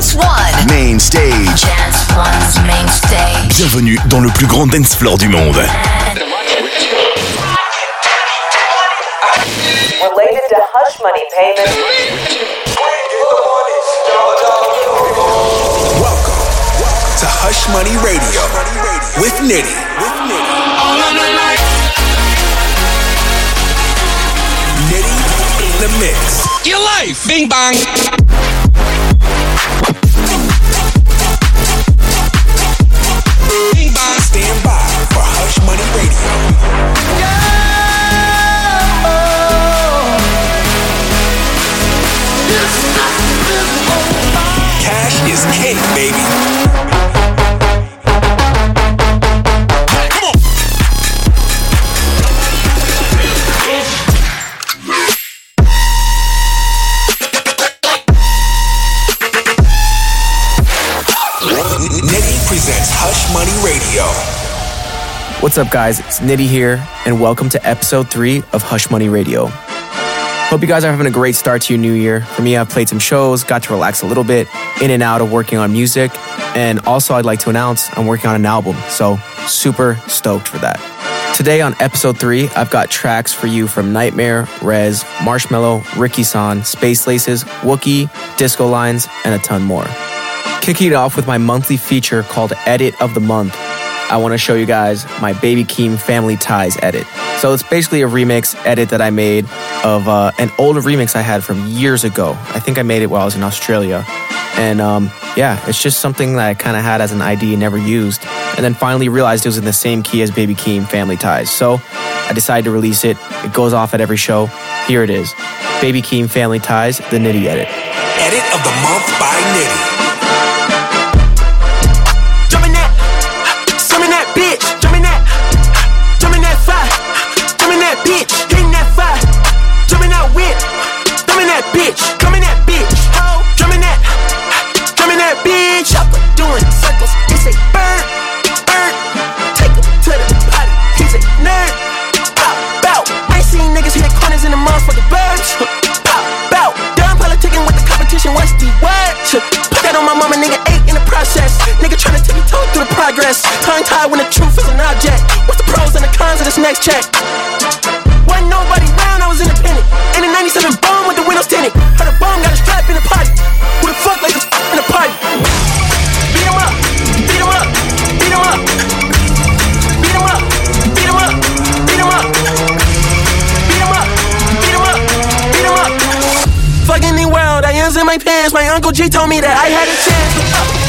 Dance One Main Stage. Dance One's Main Stage. Bienvenue dans le plus grand dance floor du monde. Related to Hush Money Payment. Welcome to Hush Money Radio with Nitty. Nitty in the mix. Your life. Bing bang. Is cake, baby. Come on. Nitty presents Hush Money Radio. What's up, guys? It's Nitty here, and welcome to episode 3 of Hush Money Radio. Hope you guys are having a great start to your new year. For me, I've played some shows, got to relax a little bit, in and out of working on music. And also, I'd like to announce I'm working on an album, so super stoked for that. Today on episode 3, I've got tracks for you from Nightmare, Rez, Marshmallow, Ricky-san, Space Laces, Wooly, Disco Lines, and a ton more. Kicking it off with my monthly feature called Edit of the Month, I want to show you guys my Baby Keem Family Ties edit. So it's basically a remix edit that I made of an older remix I had from years ago. I think I made it while I was in Australia. And it's just something that I kind of had as an idea and never used. And then finally realized it was in the same key as Baby Keem Family Ties. So I decided to release it. It goes off at every show. Here it is. Baby Keem Family Ties, the Nitty edit. Edit of the month by Nitty. Tongue-tied when the truth is an object. What's the pros and the cons of this next check? Wasn't nobody round, I was independent. In the 97 bomb with the windows tinted. Heard a bomb got a strap in the party. Who the fuck like a in the party? Beat him up, beat him up, beat him up. Beat him up, beat him up, beat him up. Beat him up, beat him up, beat him up. Fucking the world, I am in my pants. My Uncle G told me that I had a chance.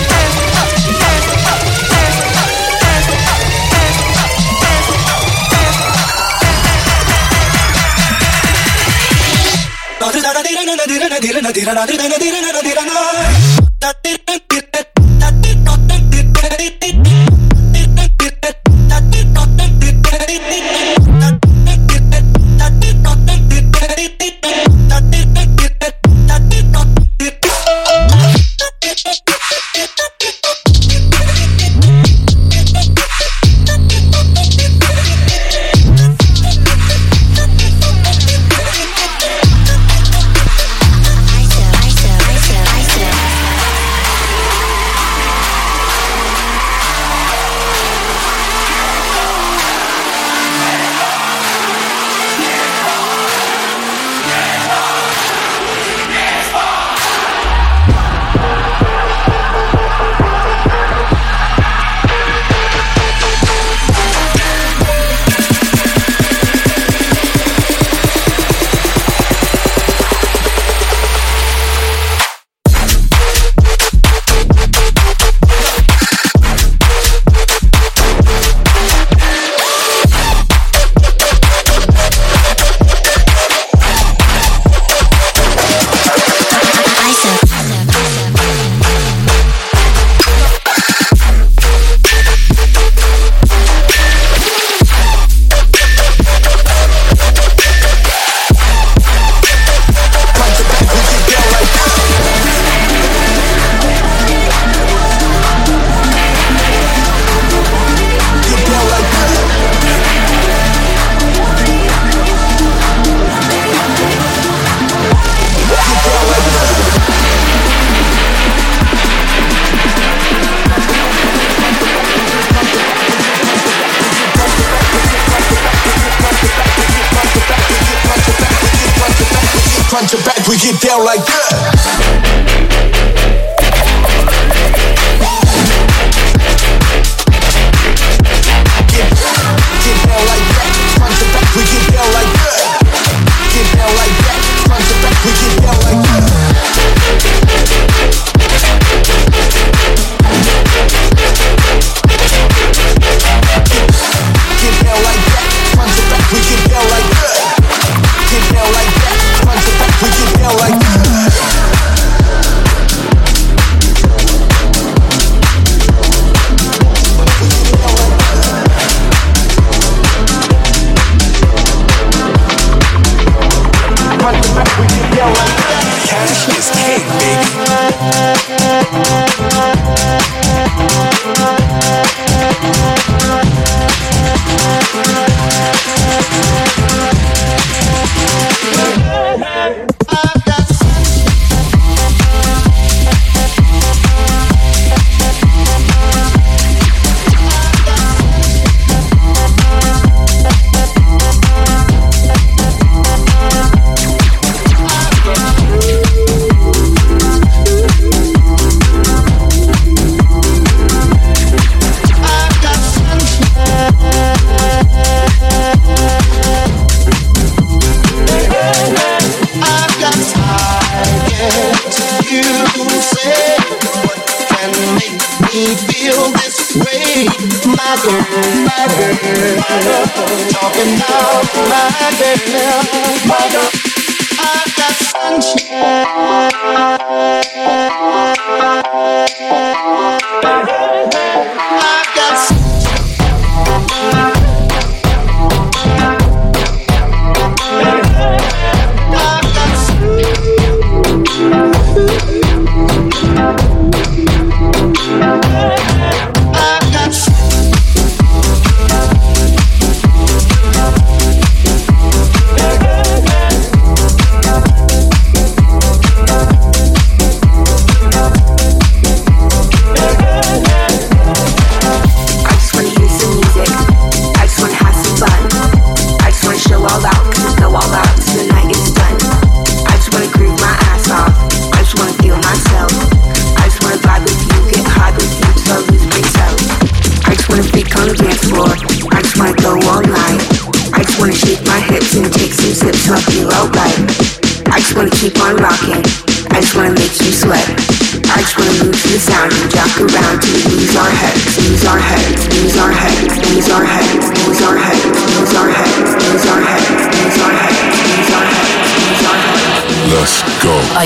We get down like that. Are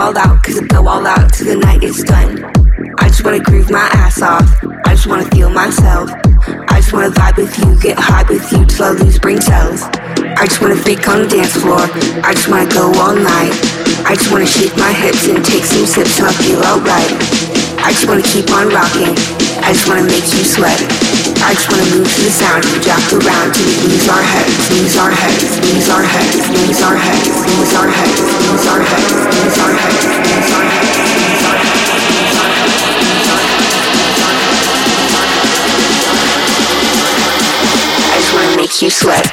All out, cause I go all out till the night is done. I just wanna groove my ass off. I just wanna feel myself. I just wanna vibe with you, get high with you till I lose brain cells. I just wanna freak on the dance floor. I just wanna go all night. I just wanna shake my hips and take some sips till I feel alright. I just wanna keep on rocking. I just wanna make you sweat. I just wanna move to the sound and jump around till we lose our heads, lose our heads, lose our heads, lose our heads, lose our heads, lose our heads, lose our heads, lose our heads, lose our heads, lose our heads, lose our heads. I just wanna make you sweat.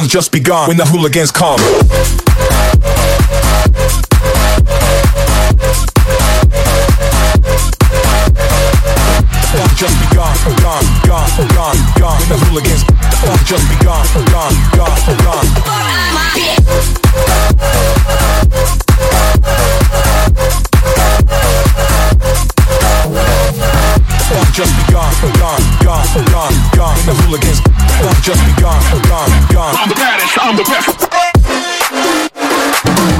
calm, just be gone when the hooligans come. Just be gone, gone, gone, gone, gone. When the hooligans come, just be gone, gone, gone, gone. Just be gone, gone, gone, gone, gone. When the hooligans come, just be gone, gone, gone. I'm the baddest, I'm the best.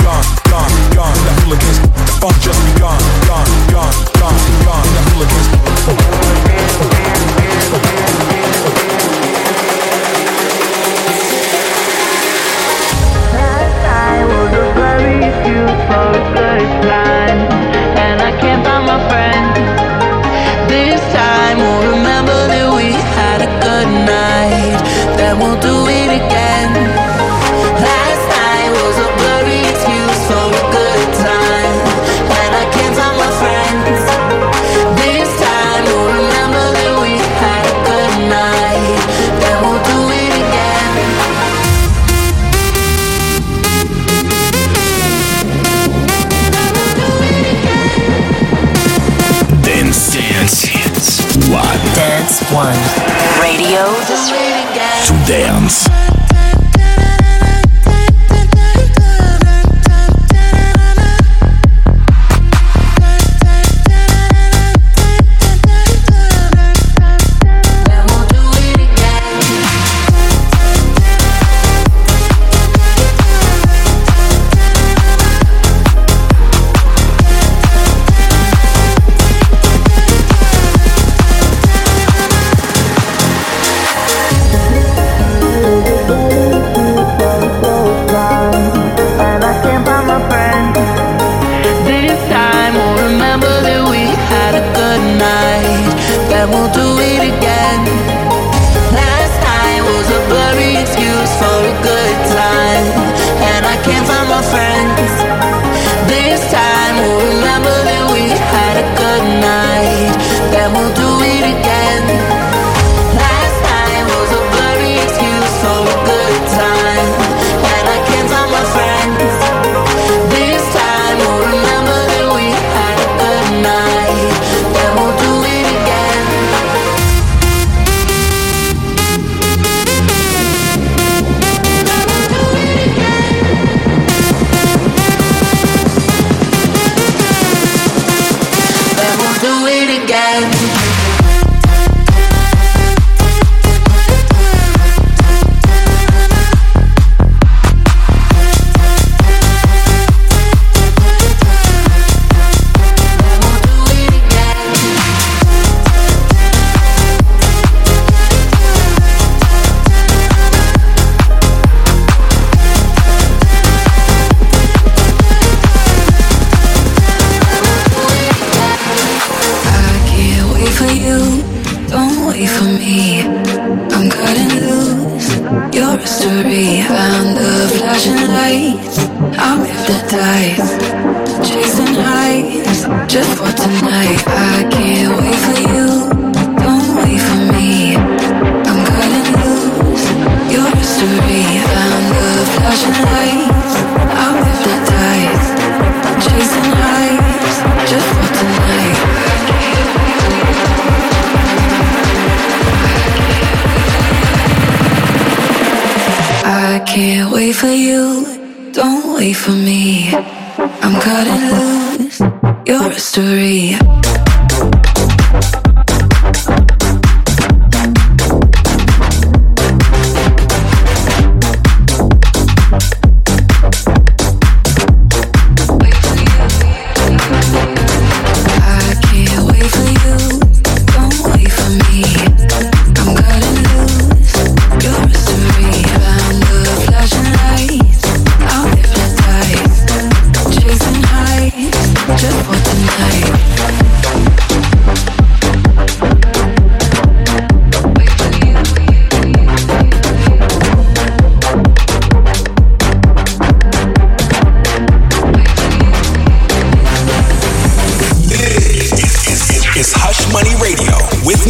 Gone, gone, gone. The hooligans come, just be gone, gone, gone, gone, gone. The hooligans. Dance One Radio to dance.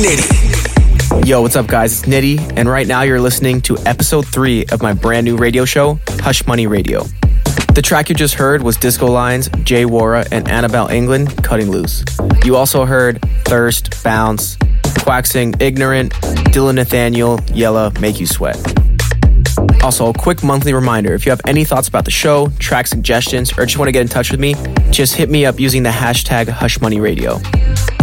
Nitty. Yo, what's up, guys? It's Nitty, and right now you're listening to episode 3 of my brand new radio show, Hush Money Radio. The track you just heard was Disco Lines, Jay Wara, and Annabelle England, Cutting Loose. You also heard Thirst, Bounce, Waxing Ignorant, Dylan Nathaniel, Yella, Make You Sweat. Also, a quick monthly reminder, if you have any thoughts about the show, track suggestions, or just want to get in touch with me, just hit me up using the hashtag HushMoneyRadio.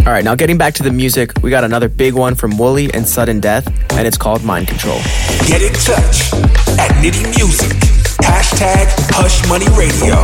Alright, now getting back to the music, we got another big one from Wooly and Sudden Death, and it's called Mind Control. Get in touch at Nitty Music, hashtag HushMoneyRadio.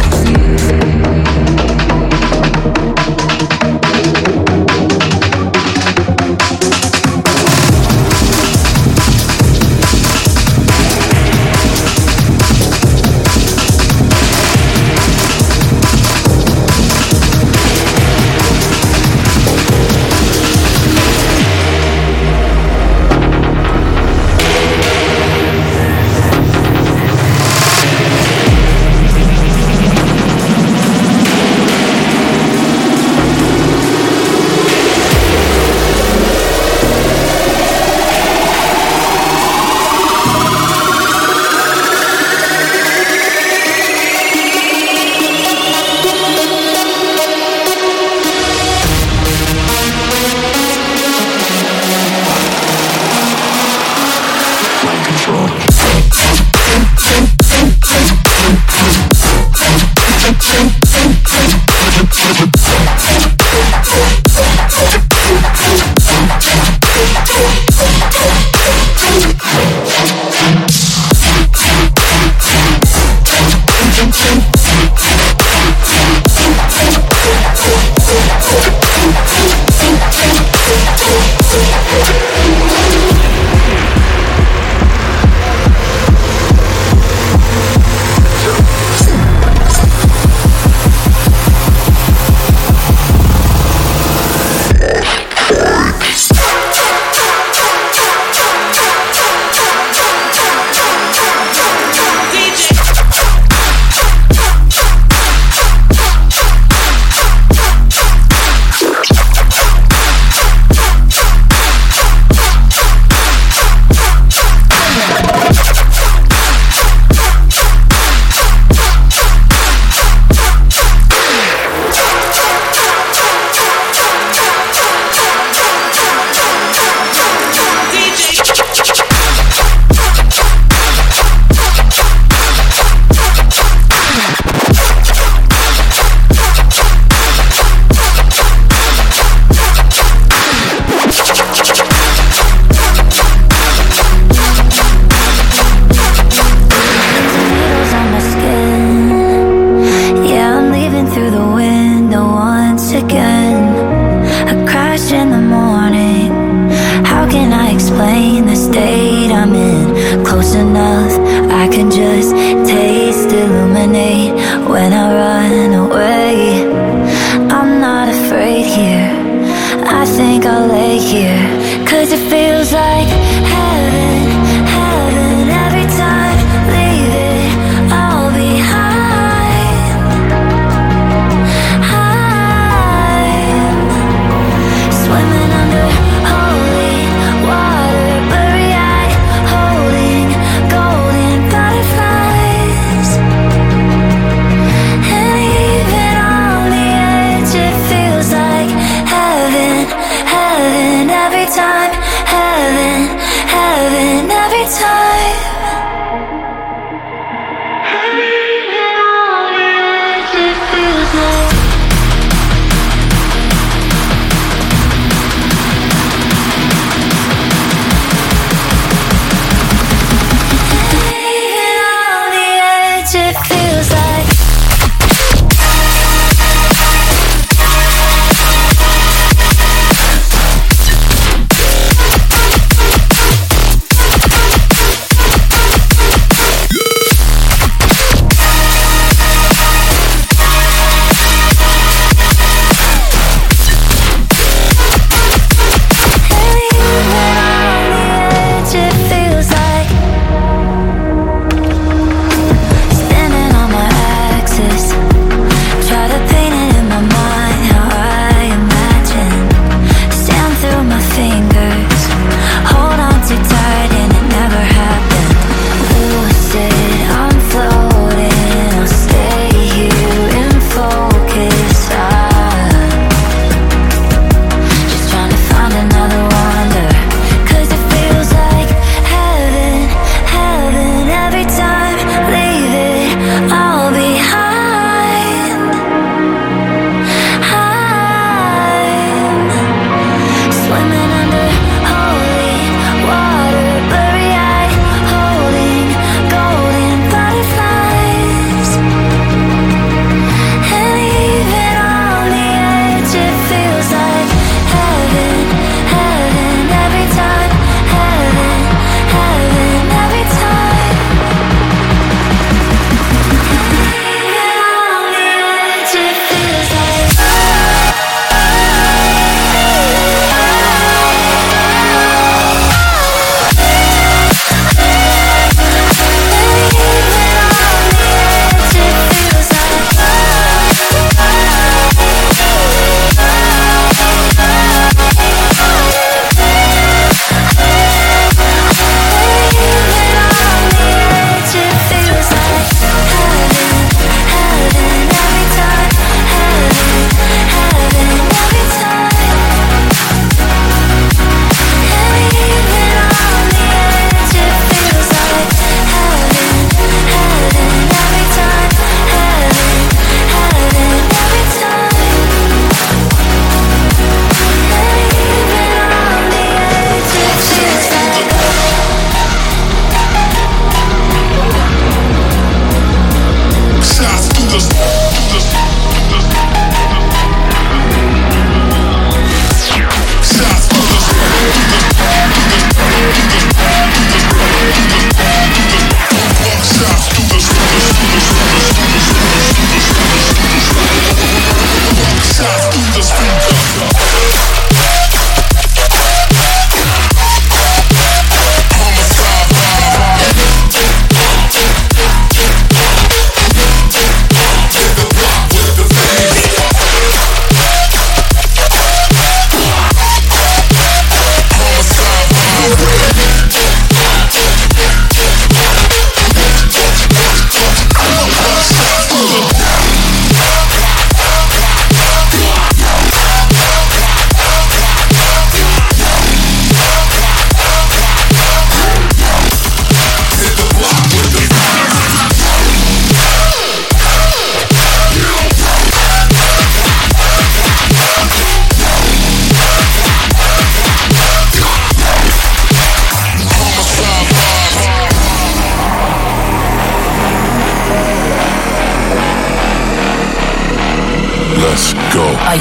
Are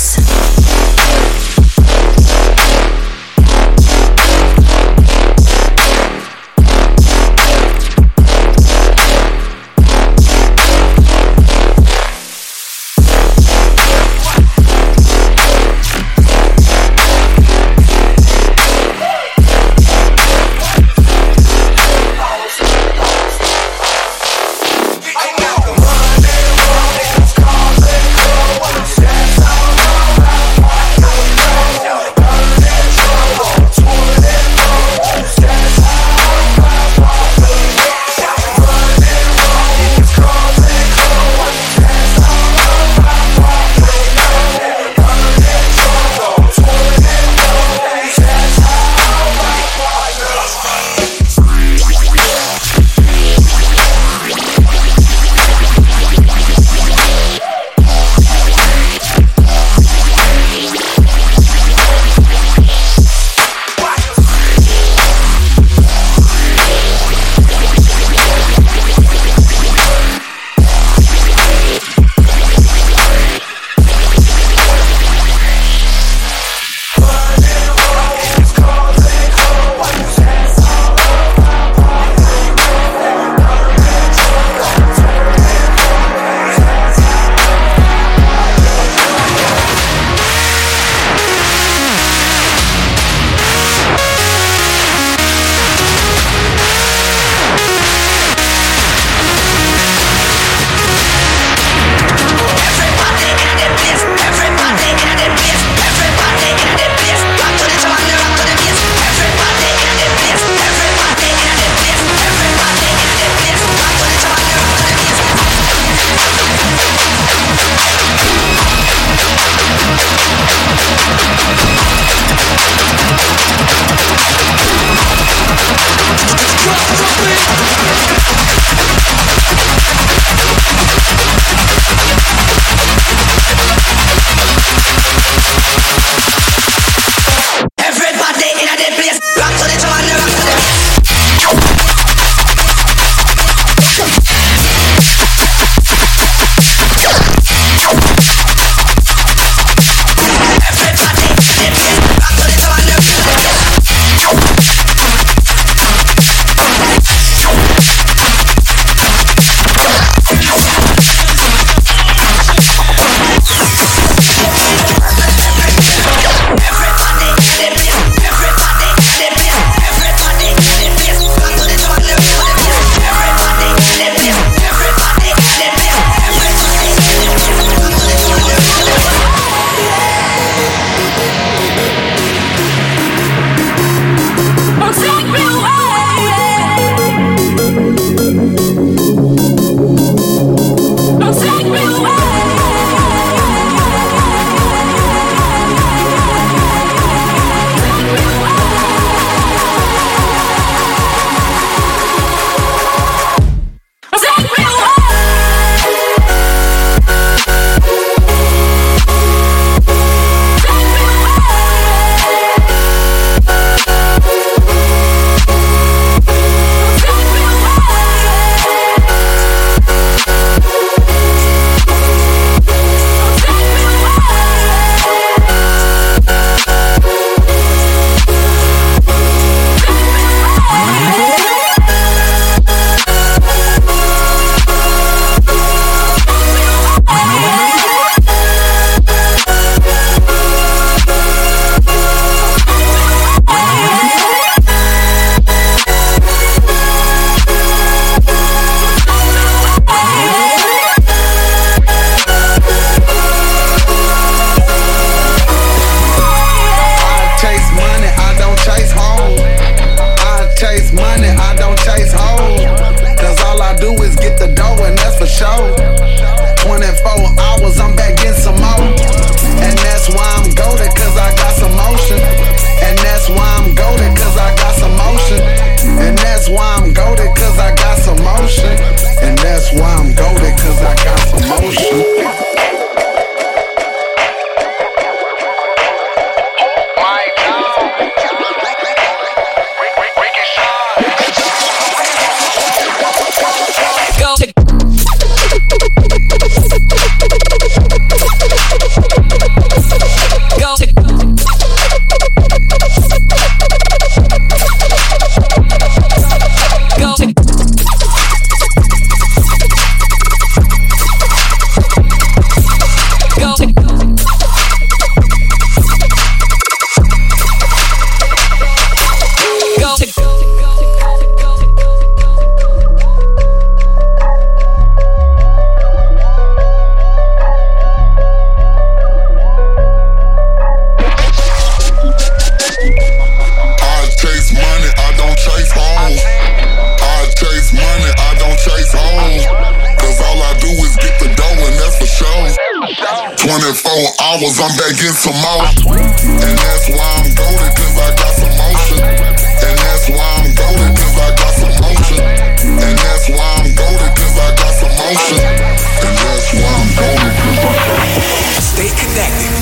24 hours, I'm back in some more. And that's why I'm goated, cause I got some motion. And that's why I'm goated, cause I got some motion. And that's why I'm goated, cause I got some motion. And that's why I'm goated, cause I got some motion. Stay connected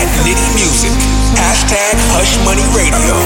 at Nitty Music. Hashtag Hush Money Radio.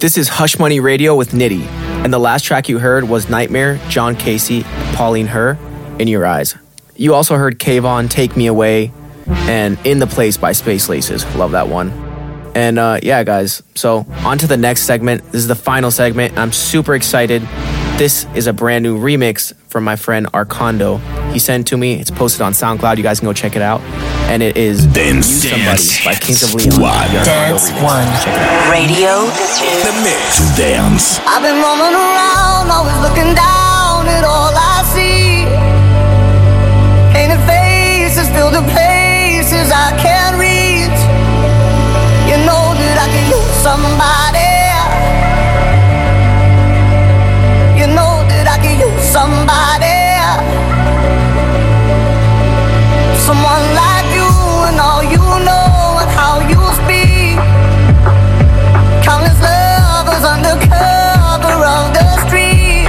This is Hush Money Radio with Nitty, and the last track you heard was Nightmare, John Casey, Pauline Herr, In Your Eyes. You also heard Kayvon, Take Me Away, and In the Place by Space Laces. Love that one. And yeah, guys, so on to the next segment. This is the final segment. I'm super excited. This is a brand new remix from my friend Arcondo. He sent to me. It's posted on SoundCloud. You guys can go check it out. And it is Dance You Somebody by Kings of Leon. Dance One Radio. The mix. Dance. I've been rolling around, always looking down at all I see. Painted faces fill the places I can't reach. You know that I can use somebody. You know that I can use somebody. Someone like all you know and how you speak. Countless lovers under cover of the street.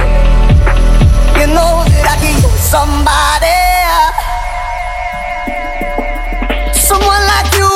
You know that I can use somebody. Someone like you.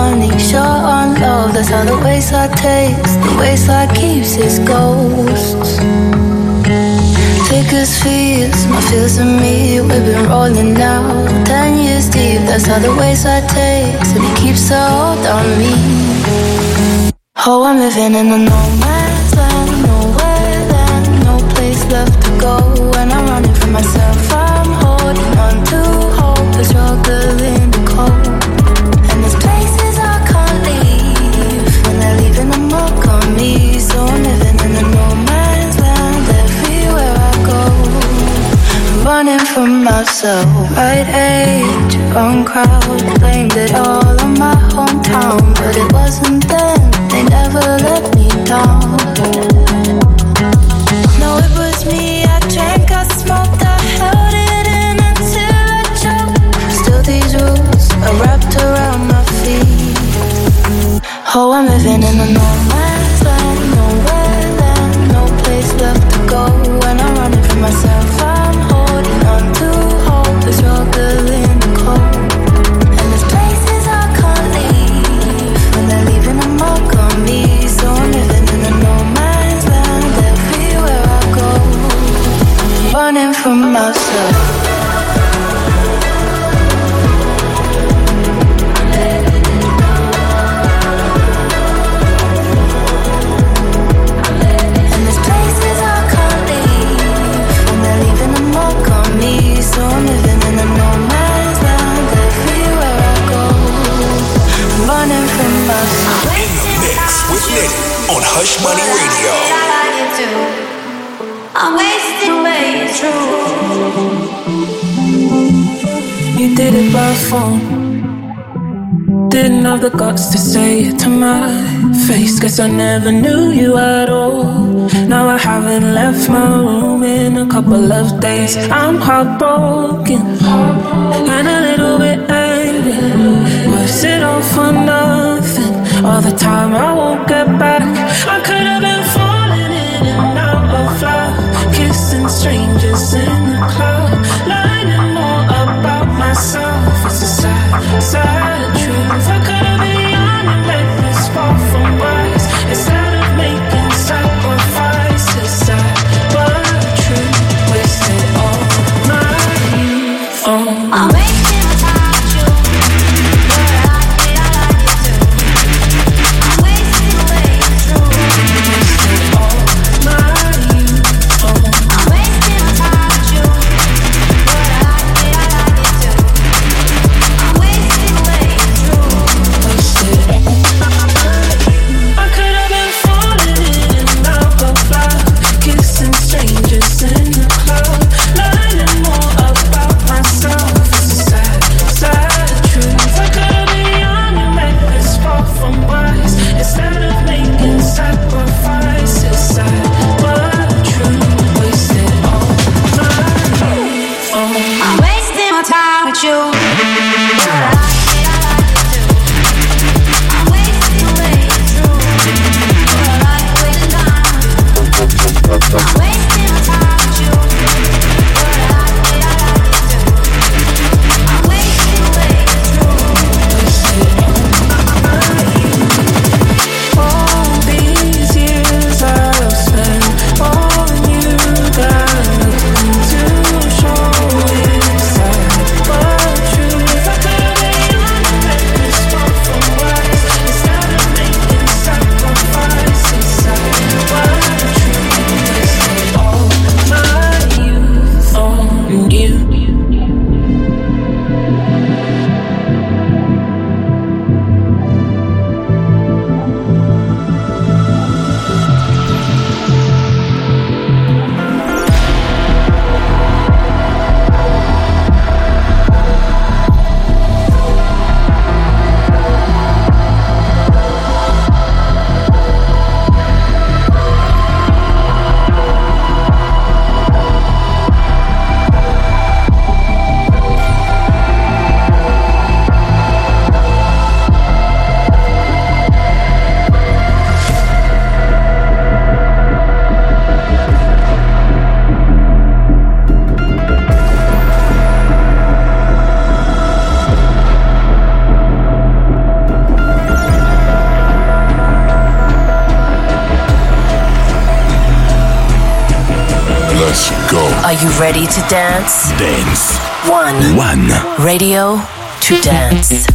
money, short on love. That's how the wayside takes, the wayside keeps its ghosts. Thickest fears, my fears and me, we've been rolling now 10 years deep, that's how the wayside takes. And it keeps a hold on me. Oh, I'm living in a no man's land, nowhere land, no place left to go. And I'm running from myself, I'm holding on to hope, the struggle in the cold. And there's places I can't leave, and they're leaving a mark on me. So I'm living in a no man's land, everywhere I go, I'm running from myself. Right age, wrong crowd, blamed it all on my hometown, but it wasn't them, they never let me down. No, it was me, I drank, I smoked, I held it in until I choked. Still these roots are wrapped around my feet. Oh, I'm living in a no man's land, nowhere land, no place left to go. When I'm running from myself, I'm holding on to hope, the struggle in the cold. And there's places I can't leave, and they're leaving a mark on me. So I'm living in a no man's land, everywhere I go, I'm running from myself. So I'm living in a no man's land, everywhere I go, I'm running from myself. In the mix with Nitty on Hush Money Radio. I'm wasting away, it's true. You did it by phone, didn't have the guts to say it to my face. Guess I never knew you at all. Now I haven't left my room in a couple of days. I'm heartbroken and a little bit angry. Was it all for nothing? All the time I won't get back. I could have been falling in and out of love, kissing strangers in the club, learning more about myself. It's a sad, sad truth. I could have been young and made this far from wise. Instead of making sacrifices, I were true, wasted all my youth on. I'm wasting my time with you. You're like me, I like you too. I'm wasting away, it's true. Wasted all my youth on. I'm wasting my time with you. You're like me, I like you too. I'm wasting away. Are you ready to dance? Dance. One. Radio to dance.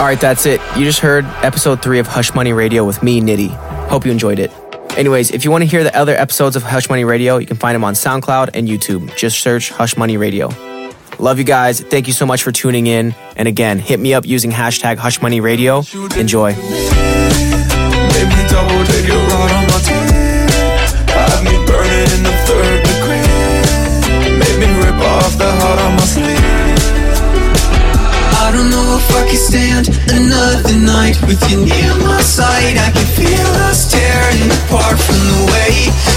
Alright, that's it. You just heard episode 3 of Hush Money Radio with me, Nitty. Hope you enjoyed it. Anyways, if you want to hear the other episodes of Hush Money Radio, you can find them on SoundCloud and YouTube. Just search Hush Money Radio. Love you guys. Thank you so much for tuning in. And again, hit me up using hashtag Hush Money Radio. Enjoy. I don't know if I can stand another night. night with you near my side. I can feel us tearing apart from the way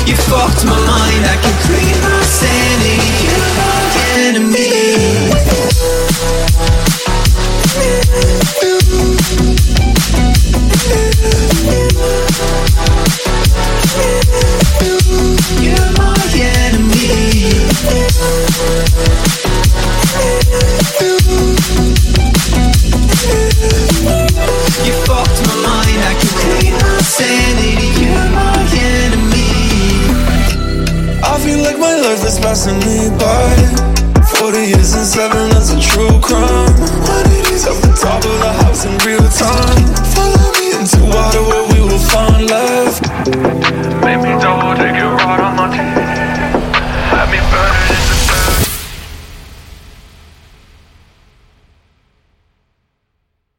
you fucked my mind. I can clean my sanity. You're my enemy. You're my enemy. You fucked my mind, I can clean my sanity. You're my enemy. I feel like my life is passing me by. 40 years and 7 months of true crime. Oddities off the top of the house in real time. Follow me into water where we will find love. Make me double take it right on my teeth. Let me burn it in the